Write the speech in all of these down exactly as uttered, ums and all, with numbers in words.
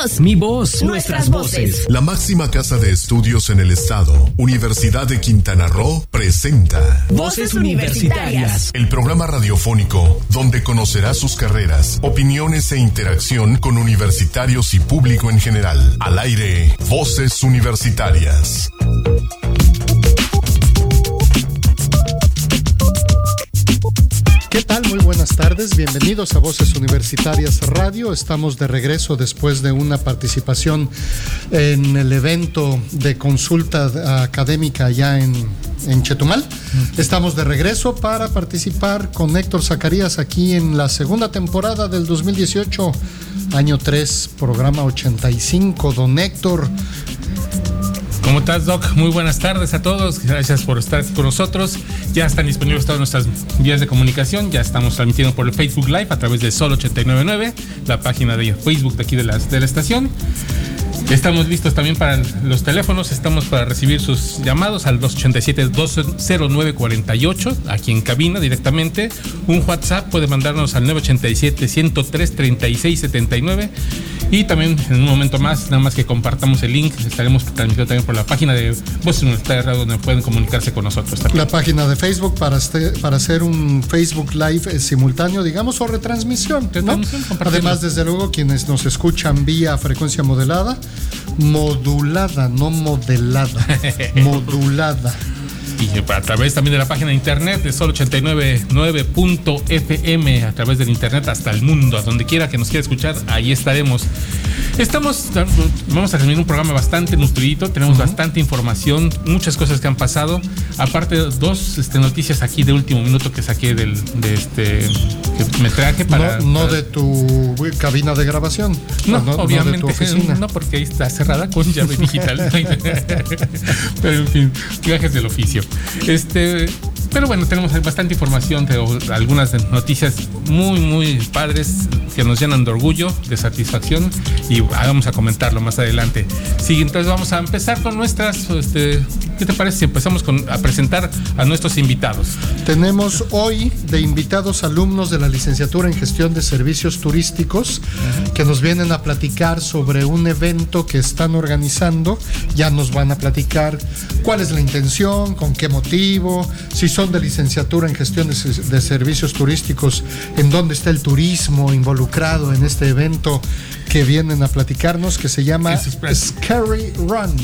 voz. Mi voz. Nuestras voces. La máxima casa de estudios en el estado, Universidad de Quintana Roo, presenta Voces Universitarias, el programa radiofónico donde conocerá sus carreras, opiniones e interacción con universitarios y público en general. Al aire, Voces Universitarias. ¿Qué tal? Muy buenas tardes, bienvenidos a Voces Universitarias Radio. Estamos de regreso después de una participación en el evento de consulta académica allá en, en Chetumal. Estamos de regreso para participar con Héctor Zacarías aquí en la segunda temporada del dos mil dieciocho, año tres, programa ochenta y cinco. Don Héctor, ¿cómo estás, Doc? Muy buenas tardes a todos. Gracias por estar con nosotros. Ya están disponibles todas nuestras vías de comunicación. Ya estamos transmitiendo por el Facebook Live a través de Sol ochocientos noventa y nueve, la página de Facebook de aquí de la, de la estación. Estamos listos también para los teléfonos. Estamos para recibir sus llamados al dos ochenta y siete, dos cero nueve, cuarenta y ocho, aquí en cabina directamente. Un WhatsApp puede mandarnos al nueve ochenta y siete, ciento tres, treinta y seis setenta y nueve. Y también en un momento más, nada más que compartamos el link, estaremos transmitiendo también por la página de Voces Universitarias, donde pueden comunicarse con nosotros también. La página de Facebook para, este, para hacer un Facebook Live simultáneo, digamos, o retransmisión, ¿no? Además, desde luego, quienes nos escuchan vía frecuencia modelada, modulada, no modelada, modulada. Y a través también de la página de internet de Sol ochocientos noventa y nueve punto efe eme, a través del internet hasta el mundo, a donde quiera que nos quiera escuchar, ahí estaremos. Estamos, vamos a tener un programa bastante nutrido, tenemos uh-huh. bastante información, muchas cosas que han pasado, aparte dos este, noticias aquí de último minuto que saqué del, de este, que me traje para... No, no para... de tu cabina de grabación. No, no obviamente, no, de tu oficina. No, porque ahí está cerrada con llave digital. Pero en fin, viajes del oficio. Este, pero bueno, tenemos bastante información, algunas noticias muy, muy padres que nos llenan de orgullo, de satisfacción, y vamos a comentarlo más adelante. Sí, entonces vamos a empezar con nuestras, este, ¿qué te parece si empezamos con, a presentar a nuestros invitados? Tenemos hoy de invitados alumnos de la licenciatura en Gestión de Servicios Turísticos uh-huh. que nos vienen a platicar sobre un evento que están organizando. Ya nos van a platicar cuál es la intención, con qué motivo, si son de licenciatura en Gestión de, de Servicios Turísticos, en dónde está el turismo involucrado en este evento que vienen a platicarnos, que se llama Scary Run.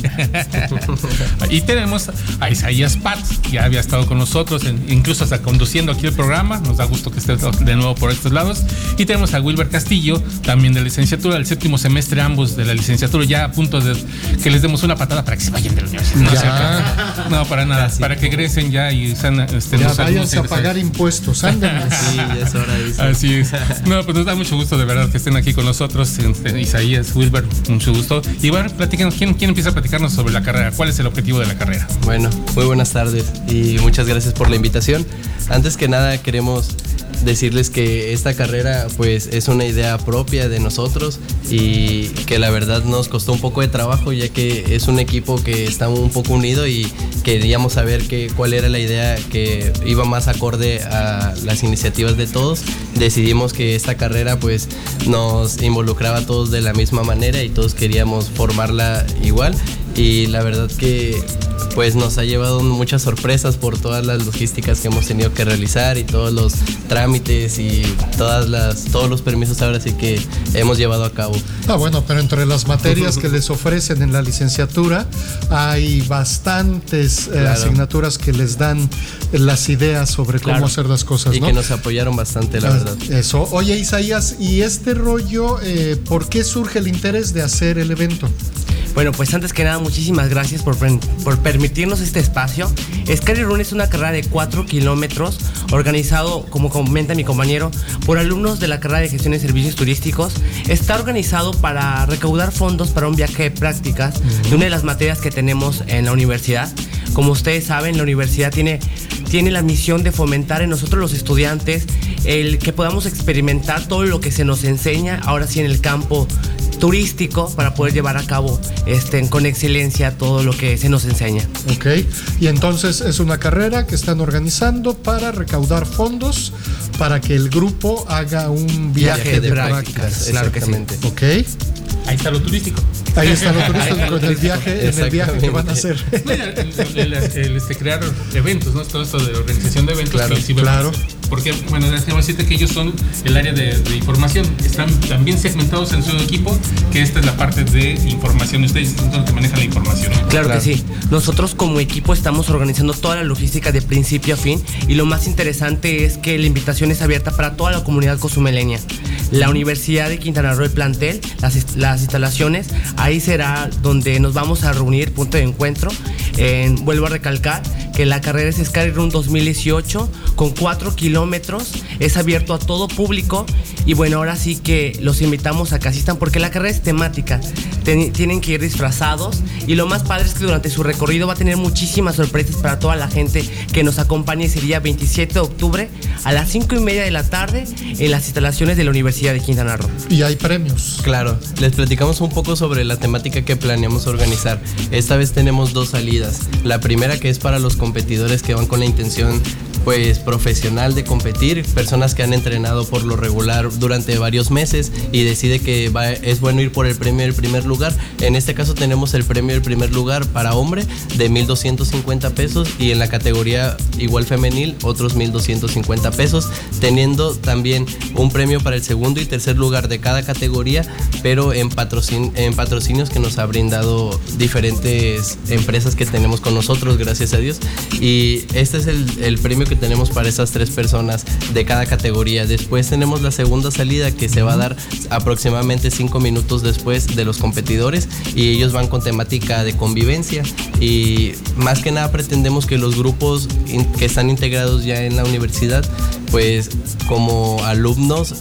Y tenemos a Isaías Paz, que ya había estado con nosotros, en, incluso hasta conduciendo aquí el programa. Nos da gusto que esté de nuevo por estos lados. Y tenemos a Wilber Castillo, también de licenciatura, el séptimo semestre, ambos de la licenciatura, ya a punto de que les demos una patada para que se vayan de la universidad. No, para, no para nada, Gracias. Para que egresen ya y sean, este, ya váyanse a pagar impuestos, ándenles. Sí, es hora de eso. Así es. No, pues nos da mucho gusto de verdad que estén aquí con nosotros. Isaías, Wilber, mucho gusto. Y bueno, platícanos, ¿quién, ¿quién empieza a platicarnos sobre la carrera? ¿Cuál es el objetivo de la carrera? Bueno, muy buenas tardes y muchas gracias por la invitación. Antes que nada queremos decirles que esta carrera pues es una idea propia de nosotros y que la verdad nos costó un poco de trabajo, ya que es un equipo que está un poco unido y queríamos saber que, cuál era la idea que iba más acorde a las iniciativas de todos. Decidimos que esta carrera pues nos involucraba a todos de la misma manera y todos queríamos formarla igual, y la verdad que pues nos ha llevado muchas sorpresas por todas las logísticas que hemos tenido que realizar y todos los trámites y todas las, todos los permisos ahora sí que hemos llevado a cabo. Ah, bueno, pero entre las materias que les ofrecen en la licenciatura hay bastantes eh, claro. asignaturas que les dan las ideas sobre cómo claro. hacer las cosas, y ¿no? que nos apoyaron bastante, la ah, verdad. Eso. Oye, Isaías, ¿y este rollo, eh, por qué surge el interés de hacer el evento? Bueno, pues antes que nada, muchísimas gracias por, por permitirnos este espacio. Scary Run es una carrera de cuatro kilómetros organizado, como comenta mi compañero, por alumnos de la carrera de Gestión de Servicios Turísticos. Está organizado para recaudar fondos para un viaje de prácticas de una de las materias que tenemos en la universidad. Como ustedes saben, la universidad tiene, tiene la misión de fomentar en nosotros los estudiantes el que podamos experimentar todo lo que se nos enseña, ahora sí en el campo turístico, para poder llevar a cabo este, con excelencia todo lo que se nos enseña. Ok, y entonces es una carrera que están organizando para recaudar fondos para que el grupo haga un viaje, viaje de, de prácticas. prácticas. Exactamente. Ok. Ahí está lo turístico. Ahí está lo turístico, con el viaje, en el viaje que van a hacer. Bueno, el, el, el, el este, crear eventos, ¿no? Todo esto de organización de eventos. Claro, sí, claro. Porque, bueno, debemos decirte que ellos son el área de, de información. Están también segmentados en su equipo, que esta es la parte de información. Ustedes son los que manejan la información, ¿no? Claro, claro que sí. Nosotros como equipo estamos organizando toda la logística de principio a fin. Y lo más interesante es que la invitación es abierta para toda la comunidad cozumeleña. La Universidad de Quintana Roo, el plantel, las, las instalaciones, ahí será donde nos vamos a reunir, punto de encuentro. Eh, vuelvo a recalcar que la carrera es Scary Run dos mil dieciocho, con cuatro kilómetros, es abierto a todo público. Y bueno, ahora sí que los invitamos a que asistan, porque la carrera es temática, Ten, tienen que ir disfrazados. Y lo más padre es que durante su recorrido va a tener muchísimas sorpresas para toda la gente que nos acompañe ese día veintisiete de octubre a las cinco y media de la tarde en las instalaciones de la Universidad de Quintana Roo. Y hay premios. Claro, les platicamos un poco sobre la temática que planeamos organizar. Esta vez tenemos dos salidas. La primera, que es para los competidores que van con la intención pues profesional de competir, personas que han entrenado por lo regular durante varios meses y decide que va, es bueno ir por el premio del primer lugar. En este caso tenemos el premio del primer lugar para hombre de mil doscientos cincuenta pesos y en la categoría igual femenil otros mil doscientos cincuenta pesos, teniendo también un premio para el segundo y tercer lugar de cada categoría, pero en, patrocin- en patrocinios que nos ha brindado diferentes empresas que tenemos con nosotros, gracias a Dios. Y este es el, el premio que tenemos para esas tres personas de cada categoría. Después tenemos la segunda salida, que se va a dar aproximadamente cinco minutos después de los competidores, y ellos van con temática de convivencia. Y más que nada pretendemos que los grupos que están integrados ya en la universidad, pues como alumnos,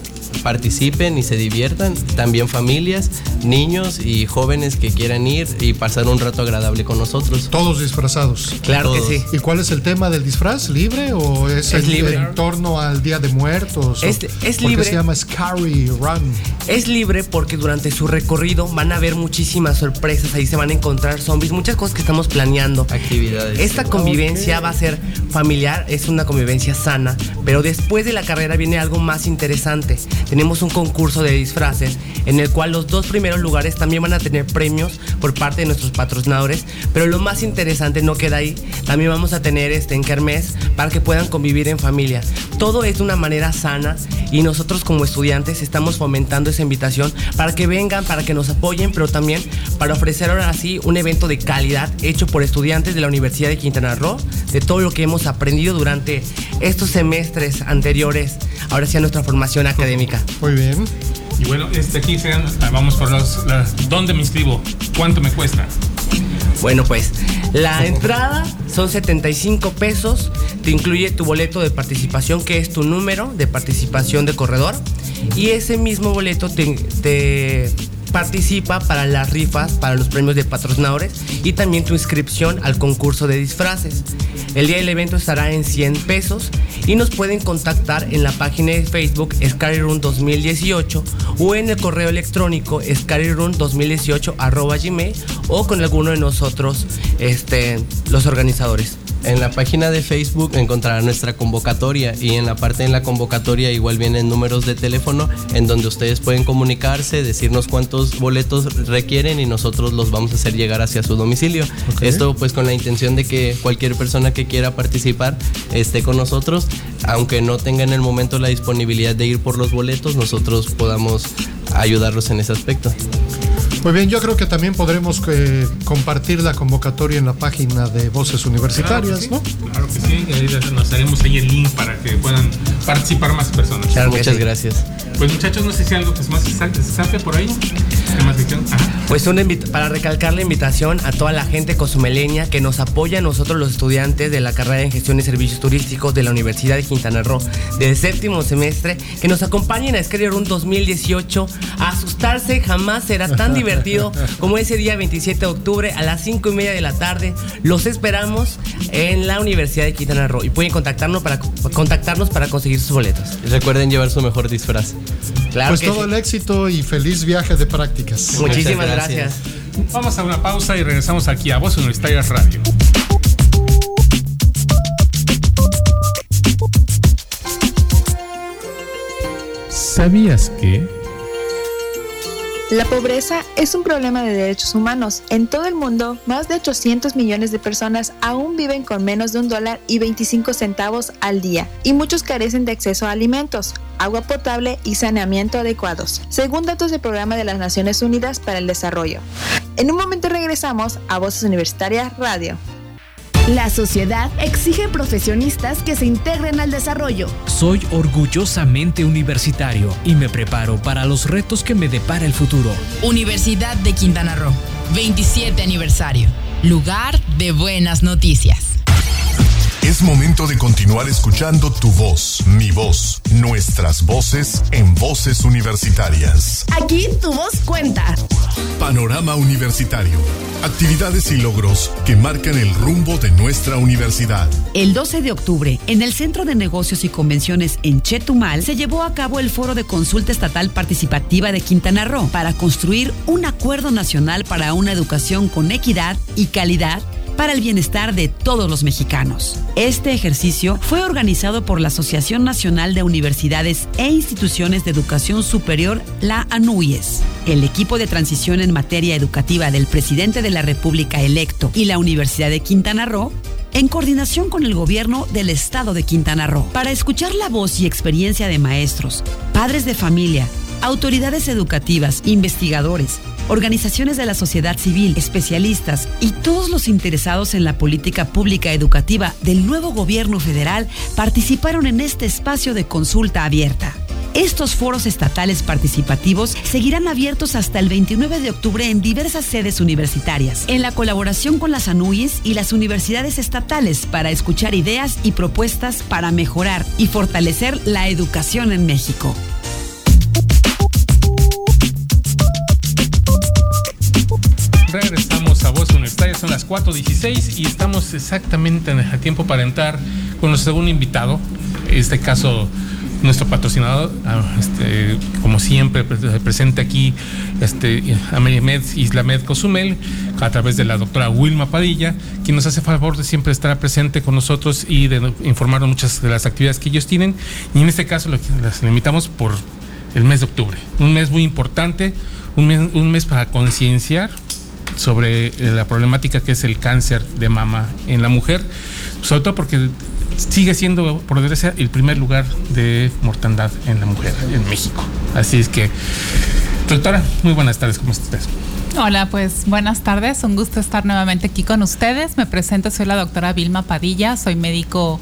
participen y se diviertan, también familias, niños y jóvenes que quieran ir y pasar un rato agradable con nosotros. Todos disfrazados. Claro, todos. Que sí. ¿Y cuál es el tema del disfraz? ¿Libre o es, es el, libre. En torno al Día de Muertos? Es, es libre. ¿Por qué se llama Scary Run? Es libre porque durante su recorrido van a haber muchísimas sorpresas, ahí se van a encontrar zombies, muchas cosas que estamos planeando. Actividades. Esta convivencia okay. va a ser familiar, es una convivencia sana, pero después de la carrera viene algo más interesante. Tenemos un concurso de disfraces en el cual los dos primeros lugares también van a tener premios por parte de nuestros patrocinadores, pero lo más interesante no queda ahí. También vamos a tener este en kermés para que puedan convivir en familia. Todo es de una manera sana y nosotros como estudiantes estamos fomentando esa invitación para que vengan, para que nos apoyen, pero también para ofrecer ahora sí un evento de calidad hecho por estudiantes de la Universidad de Quintana Roo, de todo lo que hemos aprendido durante estos semestres anteriores, ahora sí a nuestra formación académica. Muy bien. Y bueno, este aquí sean, vamos por las, las... ¿Dónde me inscribo? ¿Cuánto me cuesta? Bueno, pues la entrada son setenta y cinco pesos. Te incluye tu boleto de participación, que es tu número de participación de corredor. Y ese mismo boleto te... te participa para las rifas, para los premios de patrocinadores y también tu inscripción al concurso de disfraces. El día del evento estará en cien pesos y nos pueden contactar en la página de Facebook Scary Run dos mil dieciocho o en el correo electrónico scary run dos mil dieciocho arroba gmail o con alguno de nosotros, este, los organizadores. En la página de Facebook encontrarán nuestra convocatoria y en la parte de la convocatoria igual vienen números de teléfono en donde ustedes pueden comunicarse, decirnos cuántos boletos requieren y nosotros los vamos a hacer llegar hacia su domicilio. Okay. Esto pues con la intención de que cualquier persona que quiera participar esté con nosotros, aunque no tenga en el momento la disponibilidad de ir por los boletos, nosotros podamos ayudarlos en ese aspecto. Muy bien, yo creo que también podremos eh, compartir la convocatoria en la página de Voces Universitarias, claro que sí, ¿no? Claro que sí, ahí nos daremos ahí el link para que puedan participar más personas. Claro, muchas sí. gracias. Pues muchachos, no sé si algo que es más se sabe por ahí. Pues una invita- para recalcar la invitación a toda la gente cozumeleña que nos apoya a nosotros los estudiantes de la carrera en gestión y servicios turísticos de la Universidad de Quintana Roo del séptimo semestre, que nos acompañen a Scary Run dos mil dieciocho. A asustarse jamás será tan divertido como ese día veintisiete de octubre a las cinco y media de la tarde. Los esperamos en la Universidad de Quintana Roo y pueden contactarnos para, contactarnos para conseguir sus boletos. Recuerden llevar su mejor disfraz. Claro, pues todo sí. el éxito y feliz viaje de prácticas. Muchísimas gracias. gracias. Vamos a una pausa y regresamos aquí a Voces Universitarias Radio. ¿Sabías que? La pobreza es un problema de derechos humanos. En todo el mundo, más de ochocientos millones de personas aún viven con menos de un dólar y veinticinco centavos al día, y muchos carecen de acceso a alimentos, agua potable y saneamiento adecuados, según datos del Programa de las Naciones Unidas para el Desarrollo. En un momento regresamos a Voces Universitarias Radio. La sociedad exige profesionistas que se integren al desarrollo. Soy orgullosamente universitario y me preparo para los retos que me depara el futuro. Universidad de Quintana Roo, veintisiete aniversario, lugar de buenas noticias. Es momento de continuar escuchando tu voz, mi voz, nuestras voces en Voces Universitarias. Aquí tu voz cuenta. Panorama universitario. Actividades y logros que marcan el rumbo de nuestra universidad. El doce de octubre, en el Centro de Negocios y Convenciones en Chetumal, se llevó a cabo el Foro de Consulta Estatal Participativa de Quintana Roo para construir un acuerdo nacional para una educación con equidad y calidad para el bienestar de todos los mexicanos. Este ejercicio fue organizado por la Asociación Nacional de Universidades e Instituciones de Educación Superior, la ANUIES. El equipo de transición en materia educativa del presidente de la República electo y la Universidad de Quintana Roo, en coordinación con el gobierno del estado de Quintana Roo, para escuchar la voz y experiencia de maestros, padres de familia, autoridades educativas, investigadores, organizaciones de la sociedad civil, especialistas y todos los interesados en la política pública educativa del nuevo gobierno federal participaron en este espacio de consulta abierta. Estos foros estatales participativos seguirán abiertos hasta el veintinueve de octubre en diversas sedes universitarias, en la colaboración con las ANUIES y las universidades estatales para escuchar ideas y propuestas para mejorar y fortalecer la educación en México. Regresamos a Voz Universitaria, son las cuatro dieciséis y estamos exactamente a tiempo para entrar con nuestro segundo invitado. En este caso, nuestro patrocinador, este, como siempre, presente aquí, este, Amerimed Islamed Cozumel, a través de la doctora Vilma Padilla, quien nos hace favor de siempre estar presente con nosotros y de informarnos muchas de las actividades que ellos tienen. Y en este caso, las invitamos por el mes de octubre, un mes muy importante, un mes, un mes para concienciar sobre la problemática que es el cáncer de mama en la mujer, sobre todo porque sigue siendo, por desgracia, el primer lugar de mortandad en la mujer en México. Así es que, doctora, muy buenas tardes, ¿cómo estás? Hola, pues buenas tardes, un gusto estar nuevamente aquí con ustedes. Me presento, soy la doctora Vilma Padilla, soy médico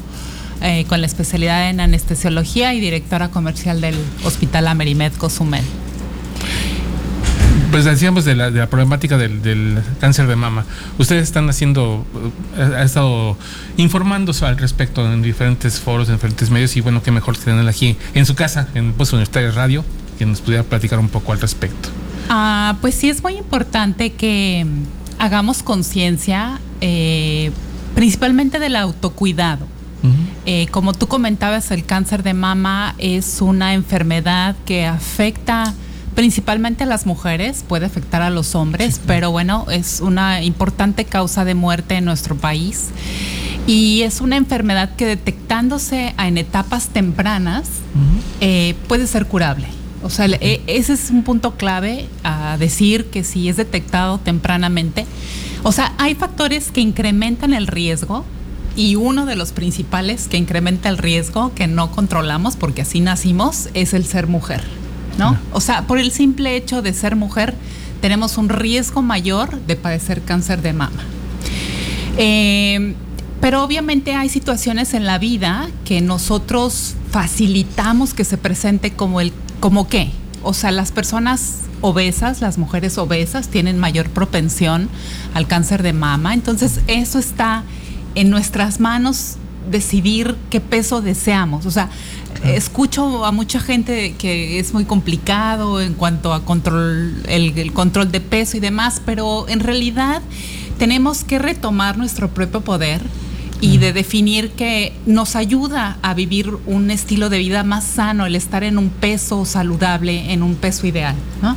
eh, con la especialidad en anestesiología y directora comercial del Hospital Amerimed Cozumel. Pues decíamos de la, de la problemática del, del cáncer de mama. Ustedes están haciendo, ha estado informándose al respecto en diferentes foros, en diferentes medios, y bueno, qué mejor tenerla aquí en su casa, en Voces Universitarias Radio, que nos pudiera platicar un poco al respecto. Ah, pues sí, es muy importante que hagamos conciencia, eh, principalmente del autocuidado. Uh-huh. Eh, como tú comentabas, el cáncer de mama es una enfermedad que afecta principalmente a las mujeres, puede afectar a los hombres, pero bueno, es una importante causa de muerte en nuestro país y es una enfermedad que, detectándose en etapas tempranas, uh-huh, eh, puede ser curable. O sea, uh-huh, ese es un punto clave a decir, que si es detectado tempranamente, o sea, hay factores que incrementan el riesgo y uno de los principales que incrementa el riesgo, que no controlamos porque así nacimos, es el ser mujer, ¿no? O sea, por el simple hecho de ser mujer, tenemos un riesgo mayor de padecer cáncer de mama. Eh, pero obviamente hay situaciones en la vida que nosotros facilitamos que se presente, como el, ¿como qué? O sea, las personas obesas, las mujeres obesas tienen mayor propensión al cáncer de mama. Entonces, eso está en nuestras manos, decidir qué peso deseamos. O sea, escucho a mucha gente que es muy complicado en cuanto a control, el, el control de peso y demás, pero en realidad tenemos que retomar nuestro propio poder y de definir que nos ayuda a vivir un estilo de vida más sano, el estar en un peso saludable, en un peso ideal, ¿no?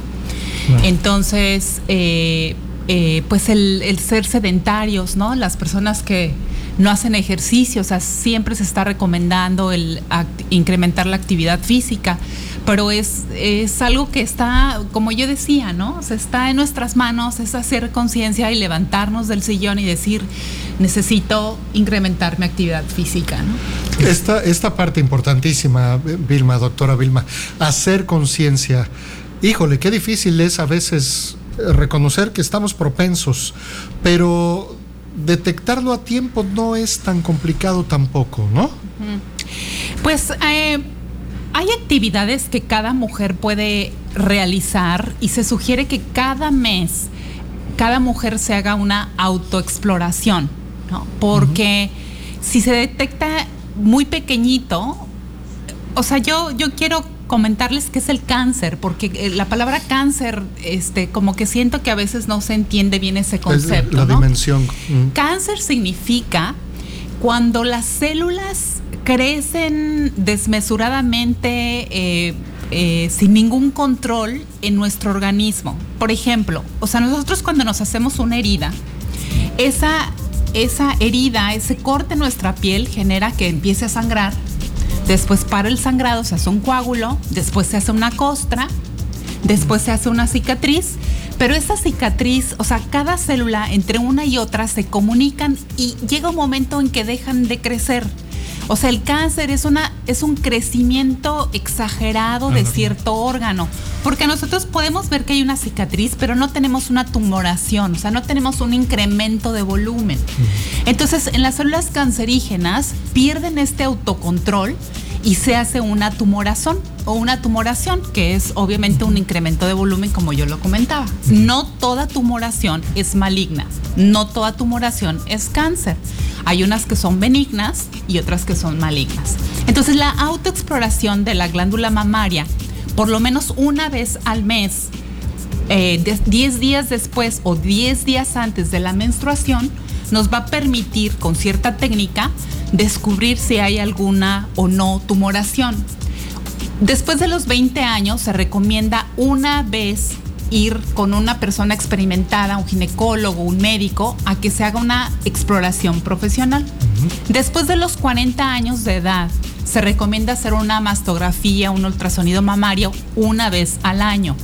Bueno. Entonces, eh, eh, pues el, el ser sedentarios, ¿no? Las personas que no hacen ejercicio, o sea, siempre se está recomendando el act- incrementar la actividad física, pero es, es algo que está, como yo decía, ¿no? O sea, está en nuestras manos, es hacer conciencia y levantarnos del sillón y decir, necesito incrementar mi actividad física, ¿no? Esta, esta parte importantísima, Vilma, doctora Vilma, hacer conciencia. Híjole, qué difícil es a veces reconocer que estamos propensos, pero detectarlo a tiempo no es tan complicado tampoco, ¿no? Pues eh, hay actividades que cada mujer puede realizar y se sugiere que cada mes cada mujer se haga una autoexploración, ¿no? Porque uh-huh. si se detecta muy pequeñito, o sea, yo, yo quiero comentarles qué es el cáncer, porque la palabra cáncer, este, como que siento que a veces no se entiende bien ese concepto, la, la ¿no? dimensión. Mm. Cáncer significa cuando las células crecen desmesuradamente, eh, eh, sin ningún control en nuestro organismo. Por ejemplo, o sea, nosotros cuando nos hacemos una herida, esa, esa herida, ese corte en nuestra piel genera que empiece a sangrar. Después para el sangrado, se hace un coágulo, después se hace una costra, después se hace una cicatriz, pero esa cicatriz, o sea, cada célula entre una y otra se comunican y llega un momento en que dejan de crecer. O sea, el cáncer es una es un crecimiento exagerado de cierto órgano, porque nosotros podemos ver que hay una cicatriz, pero no tenemos una tumoración, o sea, no tenemos un incremento de volumen. Entonces, en las células cancerígenas pierden este autocontrol y se hace una tumoración o una tumoración, que es obviamente un incremento de volumen, como yo lo comentaba. No toda tumoración es maligna, no toda tumoración es cáncer. Hay unas que son benignas y otras que son malignas. Entonces, la autoexploración de la glándula mamaria, por lo menos una vez al mes, diez días después o diez días antes de la menstruación, nos va a permitir, con cierta técnica, descubrir si hay alguna o no tumoración. Después de los veinte años se recomienda una vez ir con una persona experimentada, un ginecólogo, un médico, a que se haga una exploración profesional. Uh-huh. Después de los cuarenta años de edad se recomienda hacer una mastografía, un ultrasonido mamario una vez al año.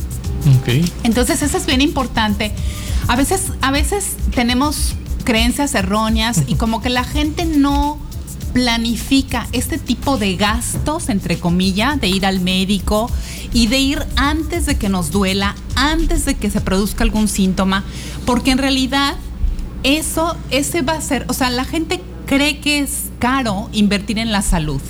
Okay. Entonces eso es bien importante. A veces, a veces tenemos creencias erróneas y como que la gente no planifica este tipo de gastos, entre comillas, de ir al médico y de ir antes de que nos duela, antes de que se produzca algún síntoma, porque en realidad eso, ese va a ser, o sea, la gente cree que es caro invertir en la salud,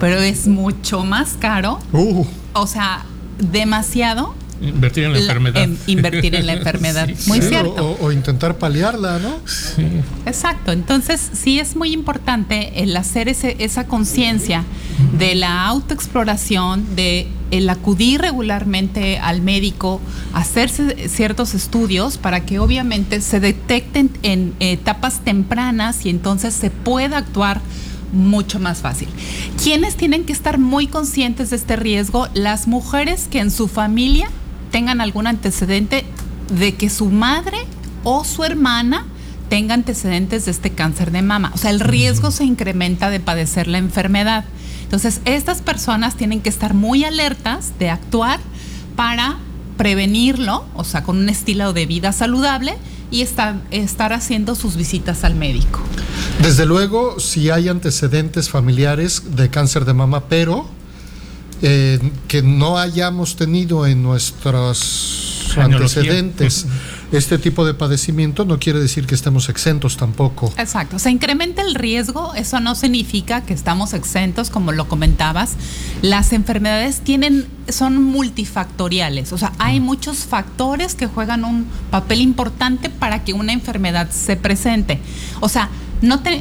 pero es mucho más caro, uh. o sea, demasiado. Invertir en la, la enfermedad. En, invertir en la enfermedad, sí, muy sí. cierto. O, o intentar paliarla, ¿no? Sí. Exacto, entonces sí es muy importante el hacer ese, esa conciencia de la autoexploración, de el acudir regularmente al médico, hacerse ciertos estudios para que obviamente se detecten en etapas tempranas y entonces se pueda actuar mucho más fácil. ¿Quiénes tienen que estar muy conscientes de este riesgo? Las mujeres que en su familia tengan algún antecedente de que su madre o su hermana tenga antecedentes de este cáncer de mama. O sea, el riesgo se incrementa de padecer la enfermedad. Entonces, estas personas tienen que estar muy alertas de actuar para prevenirlo, o sea, con un estilo de vida saludable y estar, estar haciendo sus visitas al médico. Desde luego, si hay antecedentes familiares de cáncer de mama, pero eh, que no hayamos tenido en nuestros antecedentes este tipo de padecimiento, no quiere decir que estemos exentos tampoco. Exacto, se incrementa el riesgo, eso no significa que estamos exentos, como lo comentabas. Las enfermedades tienen, son multifactoriales, o sea, hay muchos factores que juegan un papel importante para que una enfermedad se presente. O sea, no te,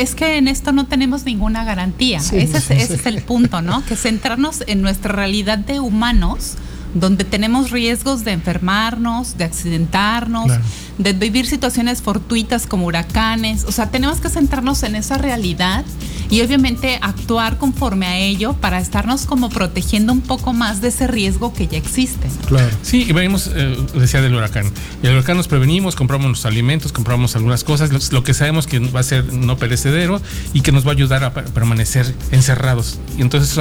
es que en esto no tenemos ninguna garantía, sí, ese, es, sí. ese es el punto, ¿no? Que centrarnos en nuestra realidad de humanos donde tenemos riesgos de enfermarnos, de accidentarnos, claro, de vivir situaciones fortuitas como huracanes. O sea, tenemos que centrarnos en esa realidad y obviamente actuar conforme a ello para estarnos como protegiendo un poco más de ese riesgo que ya existe. Claro. Sí, y venimos, eh, decía del huracán, y el huracán nos prevenimos, compramos los alimentos, compramos algunas cosas, los, lo que sabemos que va a ser no perecedero y que nos va a ayudar a permanecer encerrados. Y entonces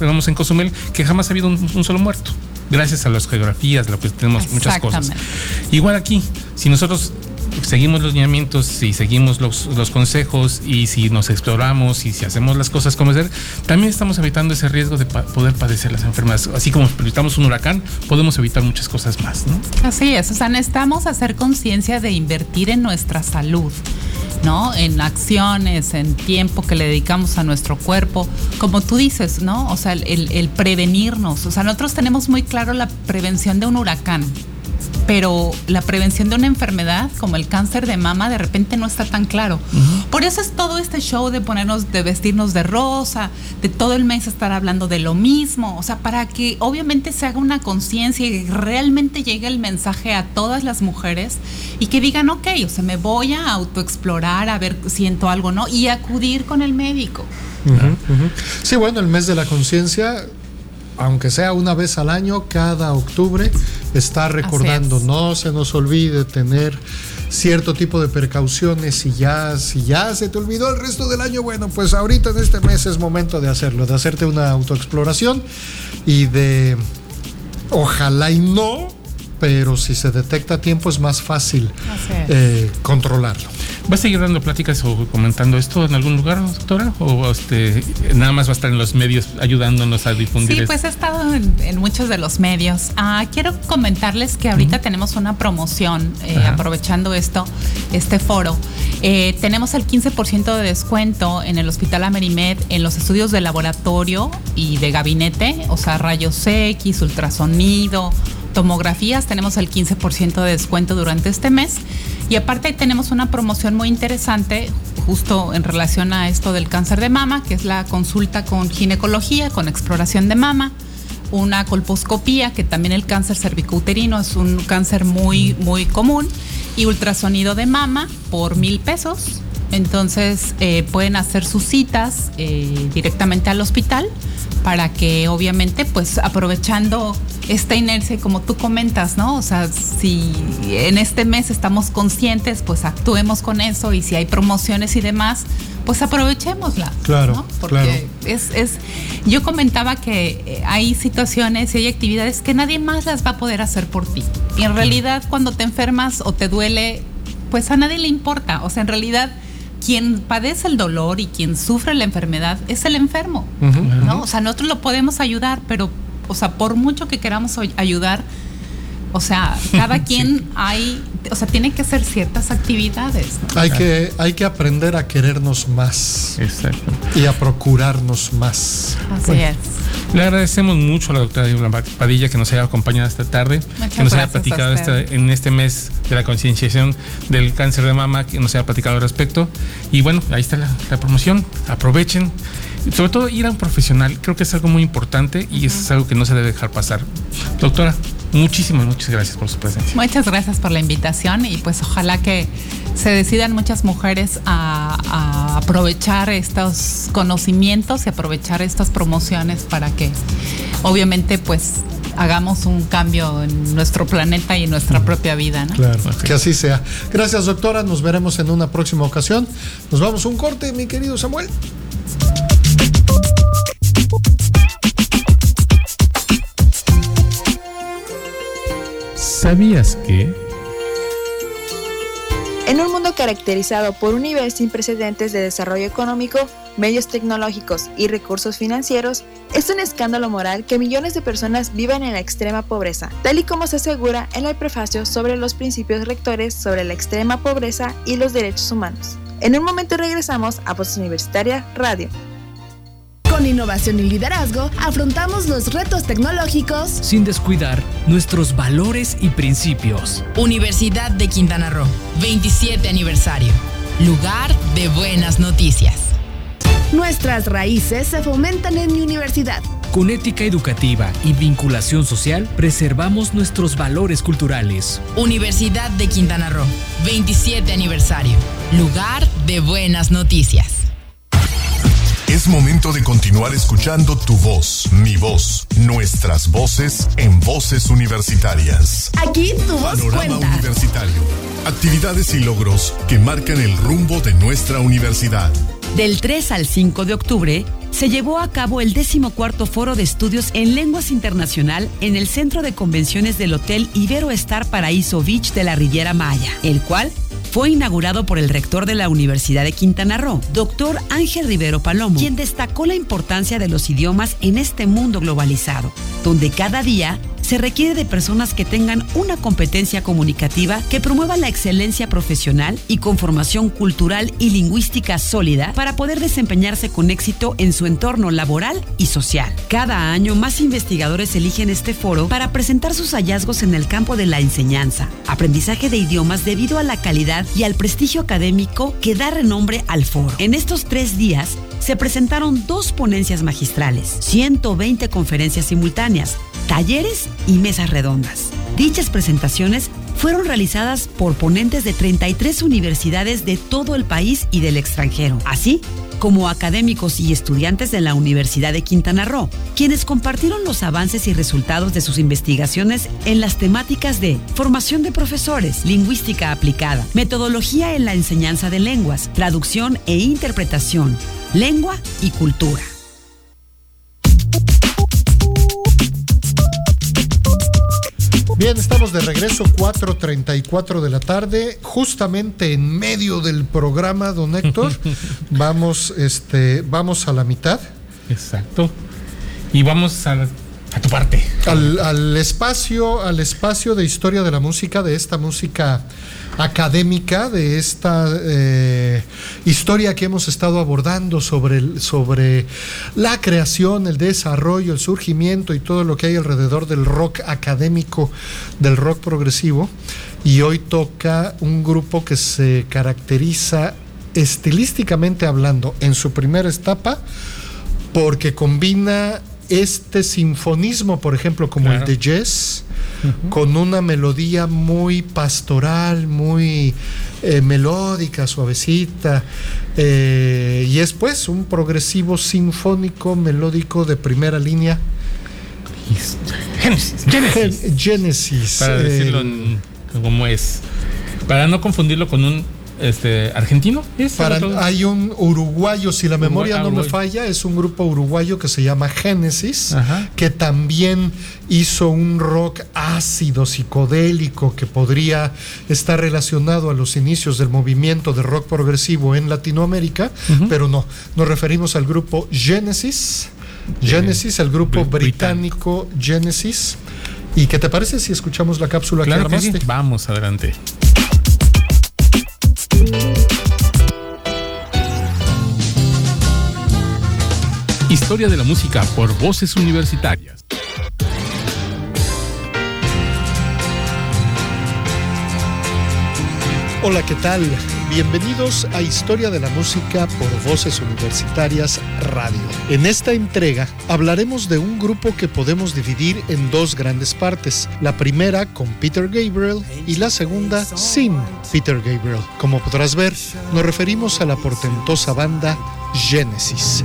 vamos en Cozumel, que jamás ha habido un, un solo muerto, gracias a las geografías, lo que tenemos, muchas cosas. Igual aquí, si nosotros seguimos los lineamientos, si seguimos los, los consejos y si nos exploramos y si hacemos las cosas como ser, también estamos evitando ese riesgo de pa- poder padecer las enfermedades. Así como evitamos un huracán, podemos evitar muchas cosas más, ¿no? Así es, o sea, necesitamos hacer conciencia de invertir en nuestra salud, ¿no? En acciones, en tiempo que le dedicamos a nuestro cuerpo, como tú dices, ¿no? O sea, el, el prevenirnos. O sea, nosotros tenemos muy claro la prevención de un huracán, pero la prevención de una enfermedad como el cáncer de mama de repente no está tan claro. Uh-huh. Por eso es todo este show de ponernos, de vestirnos de rosa, de todo el mes estar hablando de lo mismo, o sea, para que obviamente se haga una conciencia y realmente llegue el mensaje a todas las mujeres y que digan, ok, o sea, me voy a autoexplorar a ver si siento algo, ¿no? Y acudir con el médico. Uh-huh, uh-huh. Sí, bueno, el mes de la conciencia, aunque sea una vez al año, cada octubre, está recordando, es. No se nos olvide tener cierto tipo de precauciones. Y ya, si ya se te olvidó el resto del año, bueno, pues ahorita en este mes es momento de hacerlo, de hacerte una autoexploración y de, ojalá y no, pero si se detecta a tiempo es más fácil es. Eh, controlarlo. ¿Va a seguir dando pláticas o comentando esto en algún lugar, doctora? ¿O este, nada más va a estar en los medios ayudándonos a difundir? Sí, esto? Pues he estado en, en muchos de los medios. Ah, quiero comentarles que ahorita uh-huh. tenemos una promoción, eh, aprovechando esto, este foro. Eh, tenemos el quince por ciento de descuento en el Hospital Amerimed, en los estudios de laboratorio y de gabinete, o sea, rayos X, ultrasonido, tomografías, tenemos el quince por ciento de descuento durante este mes. Y aparte tenemos una promoción muy interesante justo en relación a esto del cáncer de mama, que es la consulta con ginecología, con exploración de mama, una colposcopía, que también el cáncer cervicouterino es un cáncer muy, muy común, y ultrasonido de mama por mil pesos. Entonces eh, pueden hacer sus citas eh, directamente al hospital para que obviamente, pues aprovechando esta inercia, como tú comentas, ¿no? O sea, si en este mes estamos conscientes, pues actuemos con eso, y si hay promociones y demás, pues aprovechémosla. Claro, ¿no? Porque claro. Es, es, yo comentaba que hay situaciones y hay actividades que nadie más las va a poder hacer por ti. Y en realidad cuando te enfermas o te duele, pues a nadie le importa. O sea, en realidad, quien padece el dolor y quien sufre la enfermedad es el enfermo, uh-huh, ¿no? Uh-huh. O sea, nosotros lo podemos ayudar, pero, o sea, por mucho que queramos ayudar, o sea, cada quien sí. hay, o sea, tiene que hacer ciertas actividades, ¿no? Hay que, hay que aprender a querernos más. Exacto. Y a procurarnos más. Así bueno. es. Le agradecemos mucho a la doctora Vilma Padilla que nos haya acompañado esta tarde, Muchas que nos haya platicado este, en este mes de la concienciación del cáncer de mama, que nos haya platicado al respecto. Y bueno, ahí está la, la promoción. Aprovechen. Sobre todo ir a un profesional, creo que es algo muy importante y uh-huh. es algo que no se debe dejar pasar. Doctora, muchísimas, muchas gracias por su presencia. Muchas gracias por la invitación y pues ojalá que se decidan muchas mujeres a, a aprovechar estos conocimientos y aprovechar estas promociones para que obviamente pues hagamos un cambio en nuestro planeta y en nuestra propia vida, ¿no? Claro, okay. Que así sea. Gracias, doctora, nos veremos en una próxima ocasión. Nos vamos a un corte, mi querido Samuel. ¿Sabías que? En un mundo caracterizado por un nivel sin precedentes de desarrollo económico, medios tecnológicos y recursos financieros, es un escándalo moral que millones de personas vivan en la extrema pobreza, tal y como se asegura en el prefacio sobre los principios rectores sobre la extrema pobreza y los derechos humanos. En un momento regresamos a Voz Universitaria Radio. Con innovación y liderazgo, afrontamos los retos tecnológicos sin descuidar nuestros valores y principios. Universidad de Quintana Roo, veintisiete aniversario, lugar de buenas noticias. Nuestras raíces se fomentan en mi universidad. Con ética educativa y vinculación social, preservamos nuestros valores culturales. Universidad de Quintana Roo, veintisiete aniversario, lugar de buenas noticias. Es momento de continuar escuchando tu voz, mi voz, nuestras voces en Voces Universitarias. Aquí tu voz cuenta. Panorama universitario, actividades y logros que marcan el rumbo de nuestra universidad. Del tres al cinco de octubre se llevó a cabo el decimocuarto Foro de Estudios en Lenguas Internacional en el Centro de Convenciones del Hotel Iberoestar Paraíso Beach de la Riviera Maya, el cual fue inaugurado por el rector de la Universidad de Quintana Roo, doctor Ángel Rivero Palomo, quien destacó la importancia de los idiomas en este mundo globalizado, donde cada día se requiere de personas que tengan una competencia comunicativa que promueva la excelencia profesional y con formación cultural y lingüística sólida para poder desempeñarse con éxito en su entorno laboral y social. Cada año más investigadores eligen este foro para presentar sus hallazgos en el campo de la enseñanza, aprendizaje de idiomas debido a la calidad y al prestigio académico que da renombre al foro. En estos tres días se presentaron dos ponencias magistrales, ciento veinte conferencias simultáneas, talleres y mesas redondas. Dichas presentaciones fueron realizadas por ponentes de treinta y tres universidades de todo el país y del extranjero, así como académicos y estudiantes de la Universidad de Quintana Roo, quienes compartieron los avances y resultados de sus investigaciones en las temáticas de formación de profesores, lingüística aplicada, metodología en la enseñanza de lenguas, traducción e interpretación, lengua y cultura. Bien, estamos de regreso, cuatro treinta y cuatro de la tarde, justamente en medio del programa, don Héctor. Vamos, este, vamos a la mitad. Exacto. Y vamos a, a tu parte. Al, al espacio, al espacio de historia de la música, de esta música académica, de esta eh, historia que hemos estado abordando sobre, el, sobre la creación, el desarrollo, el surgimiento y todo lo que hay alrededor del rock académico, del rock progresivo. Y hoy toca un grupo que se caracteriza estilísticamente hablando en su primera etapa porque combina este sinfonismo, por ejemplo, como claro. el de Yes, uh-huh. con una melodía muy pastoral, muy eh, melódica, suavecita, eh, y es pues un progresivo sinfónico, melódico de primera línea. Genesis. Genesis. Gen- Genesis para eh, decirlo como es, para no confundirlo con un Este, argentino. Para, hay un uruguayo, si la memoria Uruguay, no me falla, es un grupo uruguayo que se llama Genesis, ajá. que también hizo un rock ácido, psicodélico, que podría estar relacionado a los inicios del movimiento de rock progresivo en Latinoamérica, uh-huh. pero no, nos referimos al grupo Genesis, Genesis, el grupo Br- británico Genesis. ¿Y qué te parece si escuchamos la cápsula claro que armaste? Que sí. Vamos adelante. Historia de la música por Voces Universitarias. Hola, ¿qué tal? Bienvenidos a Historia de la Música por Voces Universitarias Radio. En esta entrega hablaremos de un grupo que podemos dividir en dos grandes partes. La primera con Peter Gabriel y la segunda sin Peter Gabriel. Como podrás ver, nos referimos a la portentosa banda Genesis.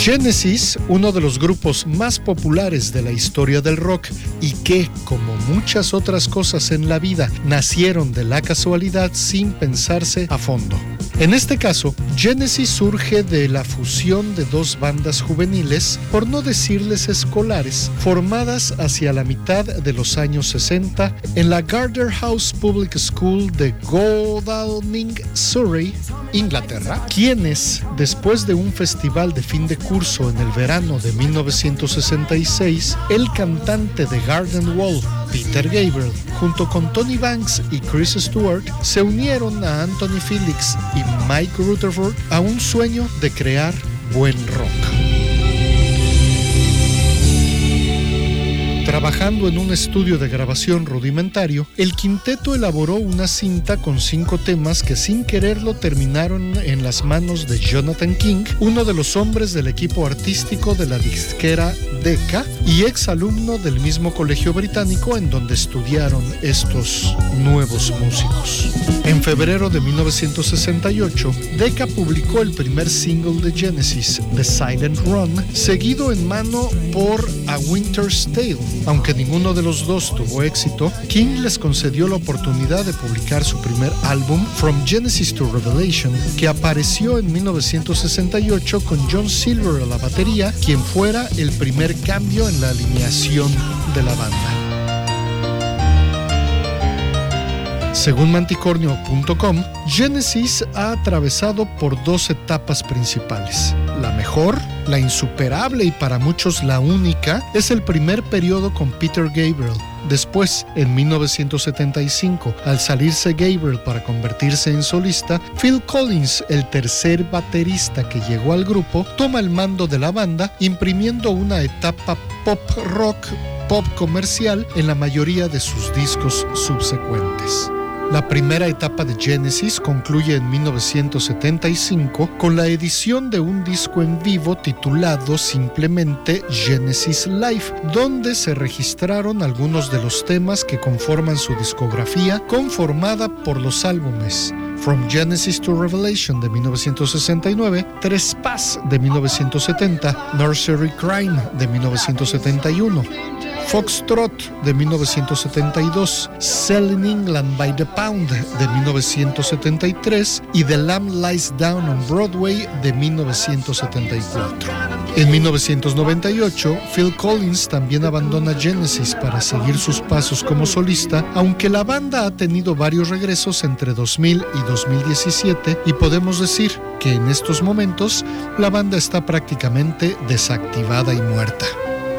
Genesis, uno de los grupos más populares de la historia del rock y que, como muchas otras cosas en la vida, nacieron de la casualidad sin pensarse a fondo. En este caso, Genesis surge de la fusión de dos bandas juveniles, por no decirles escolares, formadas hacia la mitad de los años sesenta en la Garter House Public School de Godalming, Surrey, Inglaterra, quienes, después de un festival de fin de curso en el verano de mil novecientos sesenta y seis, el cantante de Garden Wall, Peter Gabriel, junto con Tony Banks y Chris Stewart, se unieron a Anthony Phillips y Mike Rutherford a un sueño de crear buen rock. Trabajando en un estudio de grabación rudimentario, el quinteto elaboró una cinta con cinco temas que sin quererlo terminaron en las manos de Jonathan King, uno de los hombres del equipo artístico de la disquera Decca y exalumno del mismo colegio británico en donde estudiaron estos nuevos músicos. En febrero de mil novecientos sesenta y ocho, Decca publicó el primer single de Genesis, The Silent Run, seguido en mano por A Winter's Tale. Aunque ninguno de los dos tuvo éxito, King les concedió la oportunidad de publicar su primer álbum, From Genesis to Revelation, que apareció en mil novecientos sesenta y ocho con John Silver a la batería, quien fuera el primer cambio en la alineación de la banda. Según manticornio punto com, Genesis ha atravesado por dos etapas principales. La mejor, la insuperable y para muchos la única, es el primer periodo con Peter Gabriel. Después, en mil novecientos setenta y cinco, al salirse Gabriel para convertirse en solista, Phil Collins, el tercer baterista que llegó al grupo, toma el mando de la banda, imprimiendo una etapa pop rock, pop comercial en la mayoría de sus discos subsecuentes. La primera etapa de Genesis concluye en mil novecientos setenta y cinco con la edición de un disco en vivo titulado simplemente Genesis Live, donde se registraron algunos de los temas que conforman su discografía conformada por los álbumes From Genesis to Revelation de mil novecientos sesenta y nueve, Trespass de mil novecientos setenta, Nursery Crime de mil novecientos setenta y uno, Foxtrot de mil novecientos setenta y dos, Selling England by the Pound de mil novecientos setenta y tres y The Lamb Lies Down on Broadway de mil novecientos setenta y cuatro. En mil novecientos noventa y ocho, Phil Collins también abandona Genesis para seguir sus pasos como solista, aunque la banda ha tenido varios regresos entre dos mil y dos mil diecisiete, y podemos decir que en estos momentos la banda está prácticamente desactivada y muerta.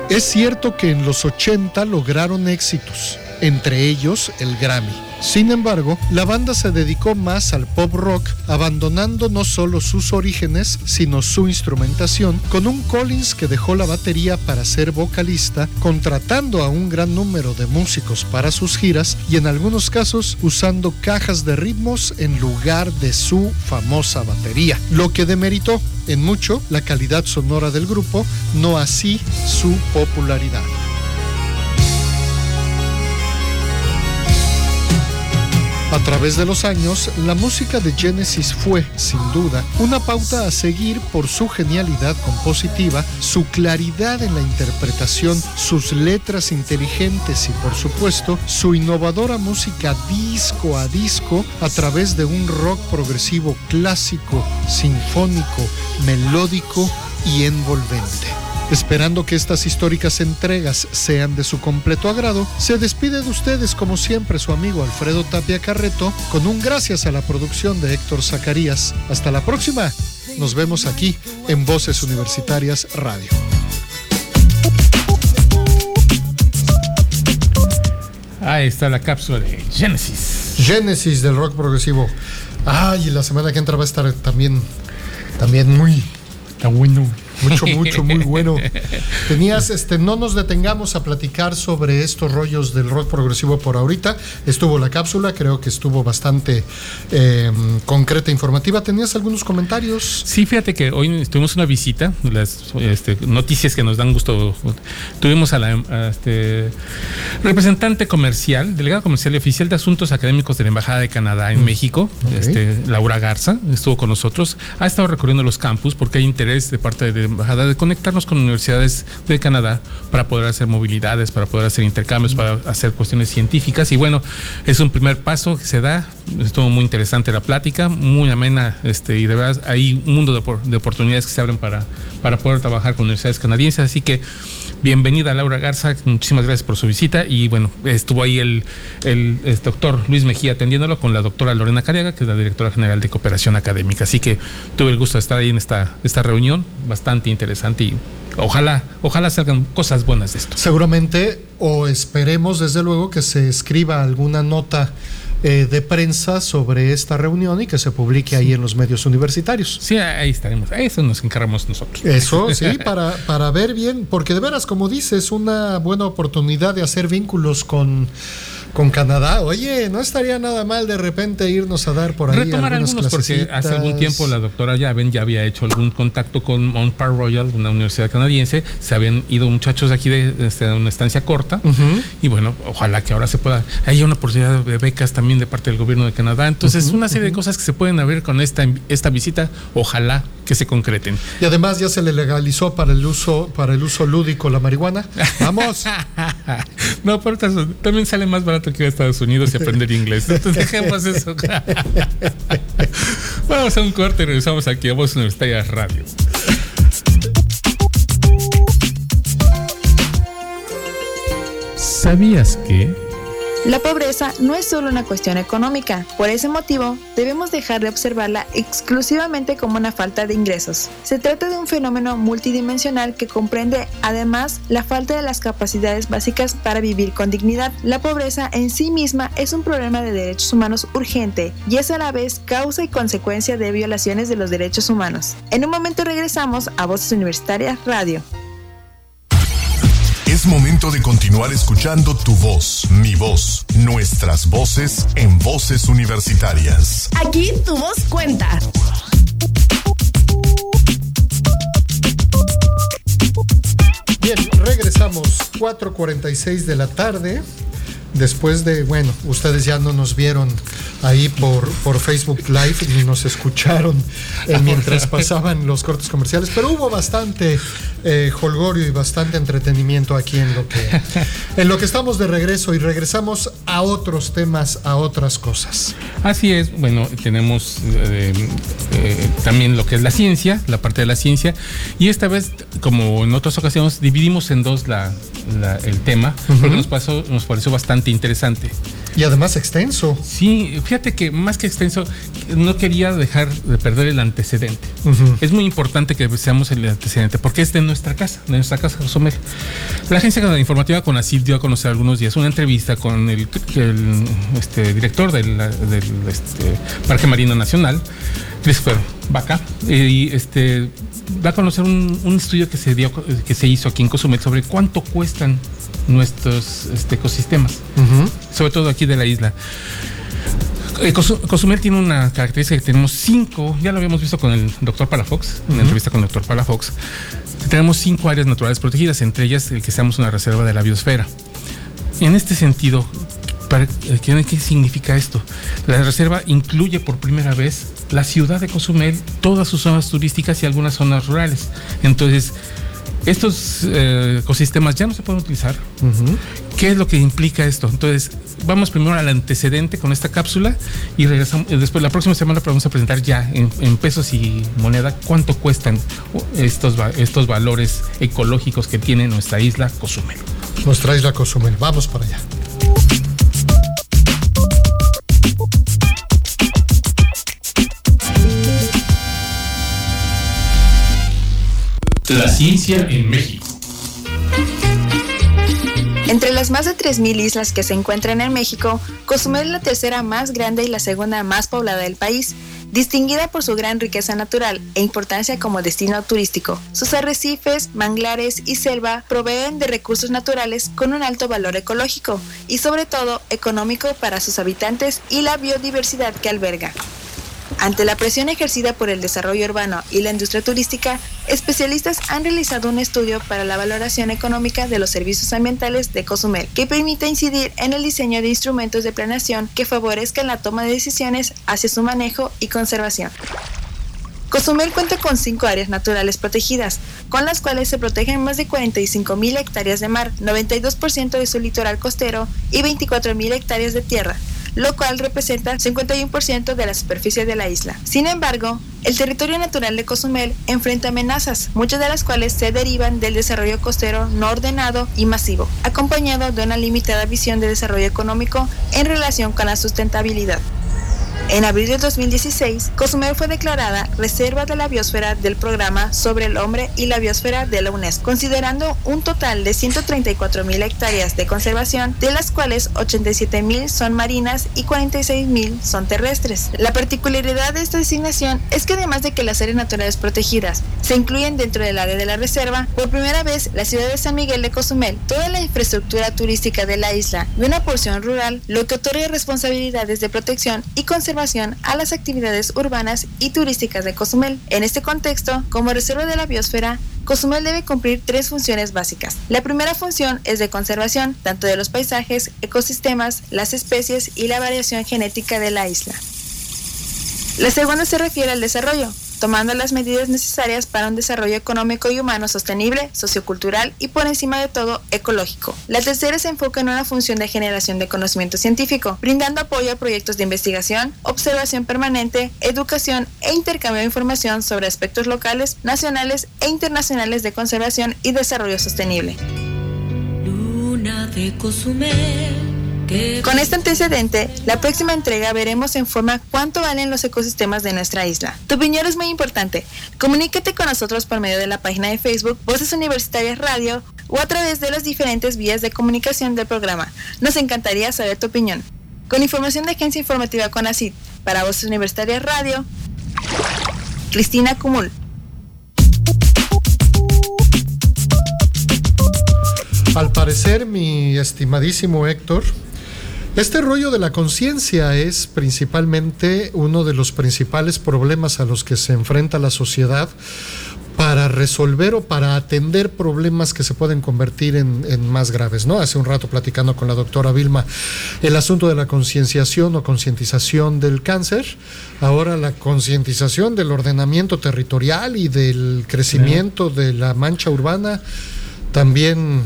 Es cierto que en los ochenta lograron éxitos, entre ellos el Grammy. Sin embargo, la banda se dedicó más al pop rock, abandonando no solo sus orígenes, sino su instrumentación, con un Collins que dejó la batería para ser vocalista, contratando a un gran número de músicos para sus giras y en algunos casos usando cajas de ritmos en lugar de su famosa batería, lo que demeritó en mucho la calidad sonora del grupo, no así su popularidad. A través de los años, la música de Genesis fue, sin duda, una pauta a seguir por su genialidad compositiva, su claridad en la interpretación, sus letras inteligentes y, por supuesto, su innovadora música disco a disco a través de un rock progresivo clásico, sinfónico, melódico y envolvente. Esperando que estas históricas entregas sean de su completo agrado, se despide de ustedes como siempre su amigo Alfredo Tapia Carreto, con un gracias a la producción de Héctor Zacarías. Hasta la próxima. Nos vemos aquí en Voces Universitarias Radio. Ahí está la cápsula de Genesis. Genesis del rock progresivo. Ah, y la semana que entra va a estar también, también muy... Tan bueno. Mucho, mucho, muy bueno. Tenías, este, no nos detengamos a platicar sobre estos rollos del rock progresivo por ahorita. Estuvo la cápsula, creo que estuvo bastante eh, concreta e informativa. ¿Tenías algunos comentarios? Sí, fíjate que hoy tuvimos una visita, las este, noticias que nos dan gusto. Tuvimos a la a este, representante comercial, delegada comercial y oficial de asuntos académicos de la Embajada de Canadá en mm. México, okay. este, Laura Garza, estuvo con nosotros. Ha estado recorriendo los campus porque hay interés de parte de Embajada de conectarnos con universidades de Canadá para poder hacer movilidades, para poder hacer intercambios, para hacer cuestiones científicas. Y bueno, es un primer paso que se da. Estuvo muy interesante la plática, muy amena, este, y de verdad hay un mundo de, de oportunidades que se abren para, para poder trabajar con universidades canadienses. Así que bienvenida Laura Garza, muchísimas gracias por su visita. Y bueno, estuvo ahí el, el, el doctor Luis Mejía atendiéndolo con la doctora Lorena Cariaga, que es la directora general de Cooperación Académica. Así que tuve el gusto de estar ahí en esta, esta reunión, bastante interesante, y ojalá, ojalá salgan cosas buenas de esto. Seguramente, o esperemos desde luego que se escriba alguna nota eh, de prensa sobre esta reunión y que se publique sí. ahí en los medios universitarios. Sí, ahí estaremos. Eso nos encargamos nosotros. Eso, sí, para, para ver bien, porque de veras, como dices, una buena oportunidad de hacer vínculos con... con Canadá. Oye, no estaría nada mal de repente irnos a dar por ahí. Retomar algunos, porque hace algún tiempo la doctora Yaven ya había hecho algún contacto con Mount Park Royal, una universidad canadiense. Se habían ido muchachos de aquí de, de una estancia corta. Uh-huh. Y bueno, ojalá que ahora se pueda. Hay una oportunidad de becas también de parte del gobierno de Canadá. Entonces, uh-huh, una serie uh-huh. de cosas que se pueden haber con esta, esta visita. Ojalá que se concreten. Y además ya se le legalizó para el uso, para el uso lúdico la marihuana. ¡Vamos! No, por otras, también sale más barato que ir a Estados Unidos y aprender inglés. Entonces dejemos eso. Vamos a un corte y regresamos aquí a Voz Universitaria Radio. ¿Sabías que? La pobreza no es solo una cuestión económica. Por ese motivo, debemos dejar de observarla exclusivamente como una falta de ingresos. Se trata de un fenómeno multidimensional que comprende, además, la falta de las capacidades básicas para vivir con dignidad. La pobreza en sí misma es un problema de derechos humanos urgente y es a la vez causa y consecuencia de violaciones de los derechos humanos. En un momento regresamos a Voces Universitarias Radio. Es momento de continuar escuchando tu voz, mi voz, nuestras voces en Voces Universitarias. Aquí tu voz cuenta. Bien, regresamos cuatro cuarenta y seis de la tarde. Después de, bueno, ustedes ya no nos vieron ahí por, por Facebook Live ni nos escucharon eh, mientras pasaban los cortes comerciales, pero hubo bastante eh, jolgorio y bastante entretenimiento aquí en lo que en lo que estamos de regreso, y regresamos a otros temas, a otras cosas. Así es, bueno, tenemos eh, eh, también lo que es la ciencia, la parte de la ciencia, y esta vez, como en otras ocasiones, dividimos en dos la, la, el tema, uh-huh. porque nos, pasó, nos pareció bastante interesante. Y además extenso. Sí, fíjate que más que extenso, no quería dejar de perder el antecedente. Uh-huh. Es muy importante que seamos el antecedente, porque es de nuestra casa, de nuestra casa, Cozumel. La agencia informativa CONACYT dio a conocer algunos días una entrevista con el, el este, director del, del este, Parque Marino Nacional, Cristofer Vaca, y este, da a conocer un, un estudio que se, dio, que se hizo aquí en Cozumel sobre cuánto cuestan nuestros este, ecosistemas, uh-huh. sobre todo aquí de la isla. Cozumel tiene una característica que tenemos cinco, ya lo habíamos visto con el doctor Palafox, en uh-huh. entrevista con el doctor Palafox, tenemos cinco áreas naturales protegidas, entre ellas el que seamos una reserva de la biosfera. En este sentido, ¿qué significa esto? La reserva incluye por primera vez la ciudad de Cozumel, todas sus zonas turísticas y algunas zonas rurales. Entonces, estos eh, ecosistemas ya no se pueden utilizar. Uh-huh. ¿Qué es lo que implica esto? Entonces, vamos primero al antecedente con esta cápsula y regresamos. Después, la próxima semana vamos a presentar ya en, en pesos y moneda cuánto cuestan estos, estos valores ecológicos que tiene nuestra isla Cozumel. Nuestra isla Cozumel, vamos para allá. La ciencia en México. Entre las más de tres mil islas que se encuentran en México, Cozumel es la tercera más grande y la segunda más poblada del país, distinguida por su gran riqueza natural e importancia como destino turístico. Sus arrecifes, manglares y selva proveen de recursos naturales con un alto valor ecológico y sobre todo económico para sus habitantes y la biodiversidad que alberga. Ante la presión ejercida por el desarrollo urbano y la industria turística, especialistas han realizado un estudio para la valoración económica de los servicios ambientales de Cozumel, que permite incidir en el diseño de instrumentos de planeación que favorezcan la toma de decisiones hacia su manejo y conservación. Cozumel cuenta con cinco áreas naturales protegidas, con las cuales se protegen más de cuarenta y cinco mil hectáreas de mar, noventa y dos por ciento de su litoral costero y veinticuatro mil hectáreas de tierra, lo cual representa cincuenta y uno por ciento de la superficie de la isla. Sin embargo, el territorio natural de Cozumel enfrenta amenazas, muchas de las cuales se derivan del desarrollo costero no ordenado y masivo, acompañado de una limitada visión de desarrollo económico en relación con la sustentabilidad. En abril de dos mil dieciséis, Cozumel fue declarada Reserva de la Biosfera del Programa sobre el Hombre y la Biosfera de la UNESCO, considerando un total de ciento treinta y cuatro mil hectáreas de conservación, de las cuales ochenta y siete mil son marinas y cuarenta y seis mil son terrestres. La particularidad de esta designación es que, además de que las áreas naturales protegidas se incluyen dentro del área de la reserva, por primera vez la ciudad de San Miguel de Cozumel, toda la infraestructura turística de la isla y una porción rural, lo que otorga responsabilidades de protección y conservación a las actividades urbanas y turísticas de Cozumel. En este contexto, como reserva de la biosfera, Cozumel debe cumplir tres funciones básicas. La primera función es de conservación, tanto de los paisajes, ecosistemas, las especies y la variación genética de la isla. La segunda se refiere al desarrollo, tomando las medidas necesarias para un desarrollo económico y humano sostenible, sociocultural y, por encima de todo, ecológico. La tercera se enfoca en una función de generación de conocimiento científico, brindando apoyo a proyectos de investigación, observación permanente, educación e intercambio de información sobre aspectos locales, nacionales e internacionales de conservación y desarrollo sostenible. Luna de Cozumel. Con este antecedente, la próxima entrega veremos en forma cuánto valen los ecosistemas de nuestra isla. Tu opinión es muy importante. Comunícate con nosotros por medio de la página de Facebook Voces Universitarias Radio o a través de las diferentes vías de comunicación del programa. Nos encantaría saber tu opinión. Con información de Agencia Informativa CONACYT, para Voces Universitarias Radio, Cristina Cumul. Al parecer, mi estimadísimo Héctor, este rollo de la conciencia es principalmente uno de los principales problemas a los que se enfrenta la sociedad para resolver o para atender problemas que se pueden convertir en, en más graves, ¿no? Hace un rato, platicando con la doctora Vilma, el asunto de la concienciación o concientización del cáncer, ahora la concientización del ordenamiento territorial y del crecimiento de la mancha urbana, también,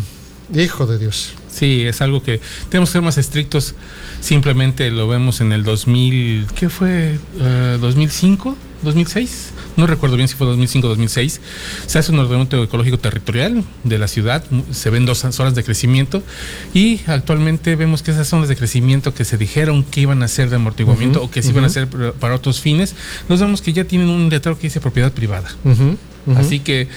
hijo de Dios. Sí, es algo que tenemos que ser más estrictos. Simplemente lo vemos en el dos mil, ¿qué fue? Uh, ¿dos mil cinco? ¿dos mil seis? No recuerdo bien si fue dos mil cinco o dos mil seis. Se hace un ordenamiento ecológico territorial de la ciudad, se ven dos zonas de crecimiento y actualmente vemos que esas zonas de crecimiento que se dijeron que iban a ser de amortiguamiento uh-huh, o que se uh-huh. iban a hacer para otros fines, nos vemos que ya tienen un letrero que dice propiedad privada. Uh-huh, uh-huh. Así que,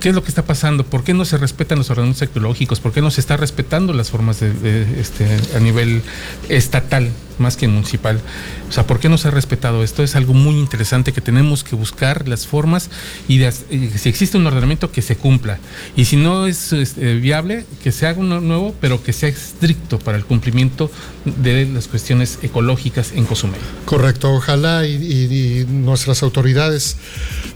¿qué es lo que está pasando? ¿Por qué no se respetan los ordenamientos ecológicos? ¿Por qué no se está respetando las formas de, de, este, a nivel estatal más que municipal? O sea, ¿por qué no se ha respetado esto? Es algo muy interesante que tenemos que buscar las formas y, de, y si existe un ordenamiento que se cumpla. Y si no es, es eh, viable, que se haga uno nuevo, pero que sea estricto para el cumplimiento de las cuestiones ecológicas en Cozumel. Correcto, ojalá y, y, y nuestras autoridades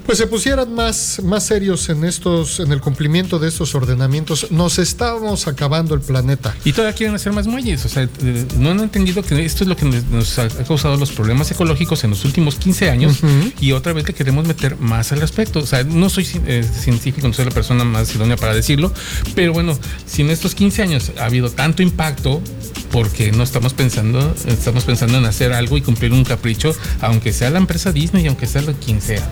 pues se pusieran más, más serios en estos, en el cumplimiento de estos ordenamientos. Nos estamos acabando el planeta. Y todavía quieren hacer más muelles, o sea, no han entendido que esto es lo que nos ha causado los problemas ecológicos en los últimos quince años uh-huh. y otra vez le queremos meter más al respecto. O sea, no soy eh, científico, no soy la persona más idónea para decirlo, pero bueno, si en estos quince años ha habido tanto impacto, porque no estamos pensando, estamos pensando en hacer algo y cumplir un capricho, aunque sea la empresa Disney y aunque sea la quien sea.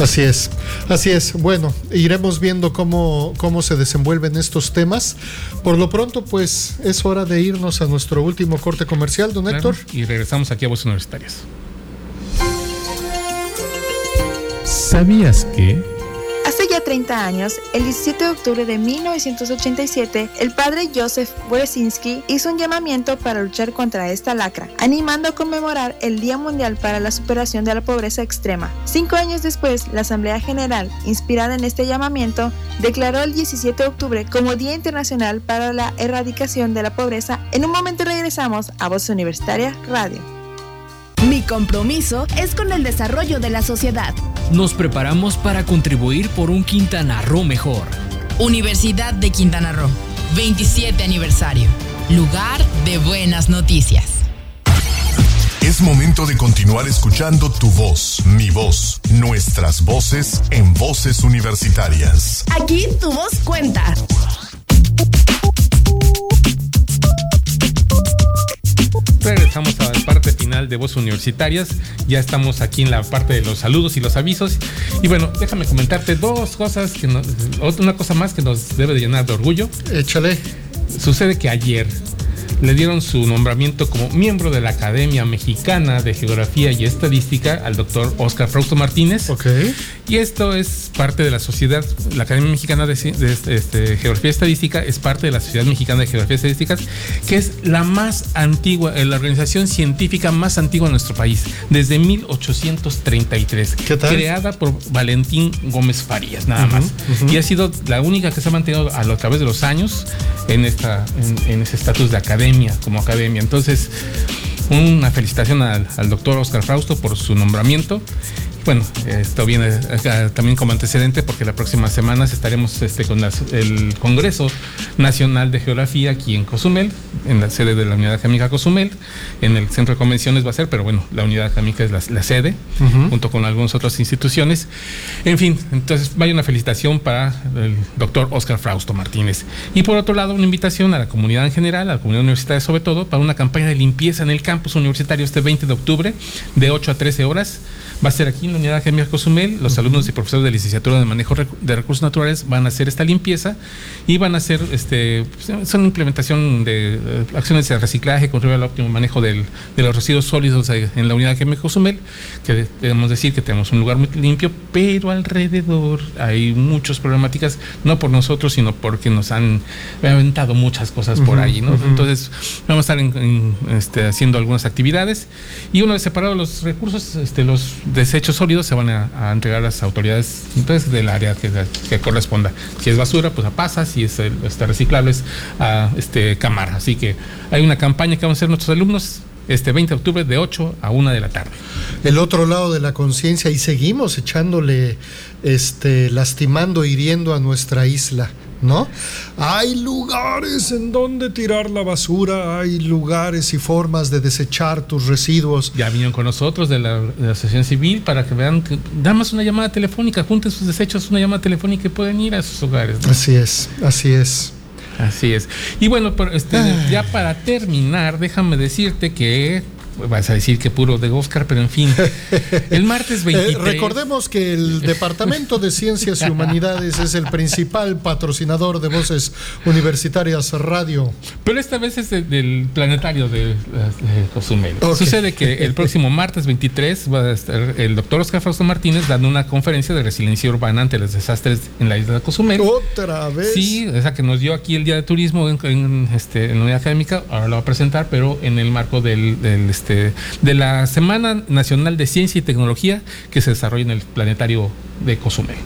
Así es, así es. Bueno, iremos viendo cómo, cómo se desenvuelven estos temas. Por lo pronto, pues, es hora de irnos a nuestro último corte comercial, don Héctor. Claro, y regresamos aquí a Voces Universitarias. ¿Sabías que? Hace ya treinta años, el diecisiete de octubre de mil novecientos ochenta y siete, el padre Joseph Weresinski hizo un llamamiento para luchar contra esta lacra, animando a conmemorar el Día Mundial para la Superación de la Pobreza Extrema. Cinco años después, la Asamblea General, inspirada en este llamamiento, declaró el diecisiete de octubre como Día Internacional para la Erradicación de la Pobreza. En un momento regresamos a Voz Universitaria Radio. Mi compromiso es con el desarrollo de la sociedad. Nos preparamos para contribuir por un Quintana Roo mejor. Universidad de Quintana Roo, veintisiete aniversario, lugar de buenas noticias. Es momento de continuar escuchando tu voz, mi voz, nuestras voces en Voces Universitarias. Aquí tu voz cuenta. Regresamos a la parte final de Voces Universitarias. Ya estamos aquí en la parte de los saludos y los avisos. Y bueno, déjame comentarte dos cosas que nos, una cosa más que nos debe de llenar de orgullo. Échale. Sucede que ayer le dieron su nombramiento como miembro de la Academia Mexicana de Geografía y Estadística al doctor Oscar Frausto Martínez. Okay. Y esto es parte de la sociedad, la Academia Mexicana de, de, de, de Geografía y Estadística es parte de la Sociedad Mexicana de Geografía y Estadísticas, que es la más antigua, la organización científica más antigua de nuestro país, desde mil ochocientos treinta y tres. ¿Qué tal? Creada por Valentín Gómez Farías, nada uh-huh, más. Uh-huh. Y ha sido la única que se ha mantenido a, lo, a través de los años en, esta, en, en ese estatus de academia, como academia. Entonces, una felicitación al, al doctor Oscar Frausto por su nombramiento. Bueno, esto viene acá también como antecedente porque la próxima semana estaremos este, con las, el Congreso Nacional de Geografía aquí en Cozumel, en la sede de la Unidad Académica Cozumel, en el Centro de Convenciones va a ser, pero bueno, la Unidad Académica es la, la sede, uh-huh, junto con algunas otras instituciones. En fin, entonces vaya una felicitación para el doctor Oscar Frausto Martínez. Y por otro lado, una invitación a la comunidad en general, a la comunidad universitaria sobre todo, para una campaña de limpieza en el campus universitario este veinte de octubre, de ocho a trece horas. Va a ser aquí en la Unidad Académica Cozumel. Los uh-huh, alumnos y profesores de licenciatura de manejo de recursos naturales van a hacer esta limpieza y van a hacer, este, son implementación de uh, acciones de reciclaje, contribuir al óptimo manejo del, de los residuos sólidos en la Unidad Académica Cozumel, que debemos decir que tenemos un lugar muy limpio, pero alrededor hay muchas problemáticas, no por nosotros, sino porque nos han aventado muchas cosas uh-huh, por ahí, ¿no? Uh-huh. Entonces, vamos a estar en, en, este, haciendo algunas actividades y una vez separados los recursos, este, los desechos sólidos se van a, a entregar a las autoridades entonces, del área que, que corresponda. Si es basura, pues a pasas, si es este, reciclable, es a este, cámara. Así que hay una campaña que van a hacer nuestros alumnos este veinte de octubre de ocho a una de la tarde. El otro lado de la conciencia, y seguimos echándole, este, lastimando, hiriendo a nuestra isla, ¿no? Hay lugares en donde tirar la basura, hay lugares y formas de desechar tus residuos. Ya vinieron con nosotros de la, de la asociación civil para que vean, que, nada más una llamada telefónica, junten sus desechos, una llamada telefónica y pueden ir a sus hogares, ¿no? Así es, así es. Así es. Y bueno, pero este, ya para terminar, déjame decirte que vas a decir que puro de Oscar, pero en fin, el martes veintitrés... Eh, recordemos que el Departamento de Ciencias y Humanidades es el principal patrocinador de Voces Universitarias Radio. Pero esta vez es de, del planetario de, de Cozumel. Okay. Sucede que el próximo martes veintitrés va a estar el doctor Oscar Frausto Martínez dando una conferencia de resiliencia urbana ante los desastres en la isla de Cozumel. ¿Otra vez? Sí, esa que nos dio aquí el Día de Turismo en, en, este, en la Unidad Académica, ahora la va a presentar, pero en el marco del... del este, de la Semana Nacional de Ciencia y Tecnología que se desarrolla en el planetario de Cozumel.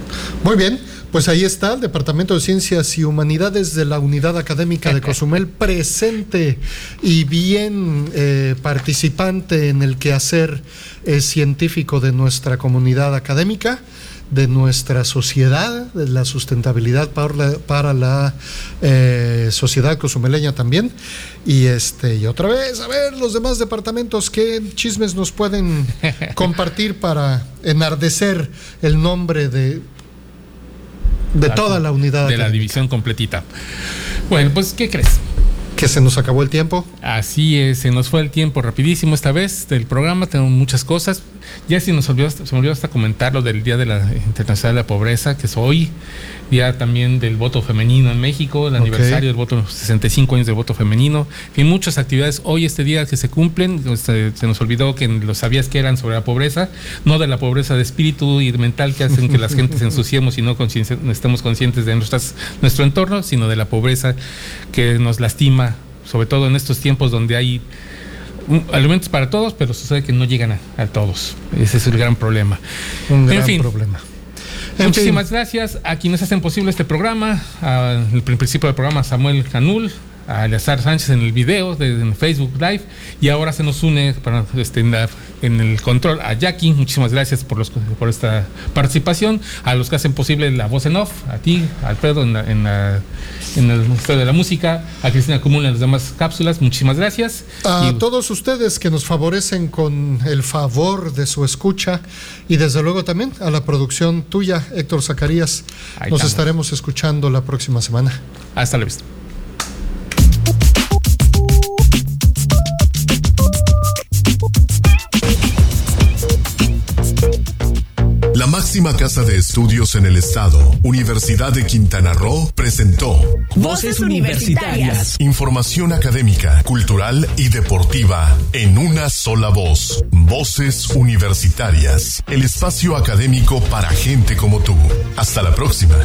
Muy bien, pues ahí está el Departamento de Ciencias y Humanidades de la Unidad Académica de Cozumel presente y bien eh, participante en el quehacer eh, científico de nuestra comunidad académica, de nuestra sociedad, de la sustentabilidad para la, para la eh, sociedad cozumeleña también. Y este y otra vez, a ver, los demás departamentos, ¿qué chismes nos pueden compartir para enardecer el nombre de, de toda la unidad? De la división completita. Bueno, pues, ¿qué crees? Que se nos acabó el tiempo. Así es, se nos fue el tiempo rapidísimo esta vez del programa, tenemos muchas cosas. Ya se nos olvidó, se me olvidó hasta comentar lo del Día de la Internacional de la Pobreza, que es hoy, día también del voto femenino en México, el okay. aniversario del voto, sesenta y cinco años del voto femenino, y muchas actividades hoy este día que se cumplen. Se, se nos olvidó que los sabías que eran sobre la pobreza, no de la pobreza de espíritu y mental que hacen que las gentes ensuciemos y no estemos conscientes de nuestras, nuestro entorno, sino de la pobreza que nos lastima, sobre todo en estos tiempos donde hay alimentos para todos, pero sucede que no llegan a, a todos. Ese es el gran problema. Un gran en fin, problema. En muchísimas fin. gracias a quienes hacen posible este programa, al principio del programa Samuel Canul, a Eleazar Sánchez en el video de en Facebook Live, y ahora se nos une para, este, en, la, en el control a Jackie. Muchísimas gracias por, los, por esta participación, a los que hacen posible la voz en off, a ti, a Alfredo en, la, en, la, en el Museo de la Música, a Cristina Cumul en las demás cápsulas. Muchísimas gracias. A y... todos ustedes que nos favorecen con el favor de su escucha y desde luego también a la producción tuya, Héctor Zacarías. Ahí nos estamos. Estaremos escuchando la próxima semana. Hasta la vista. La máxima casa de estudios en el estado, Universidad de Quintana Roo, presentó Voces Universitarias. Información académica, cultural y deportiva en una sola voz. Voces Universitarias. El espacio académico para gente como tú. Hasta la próxima.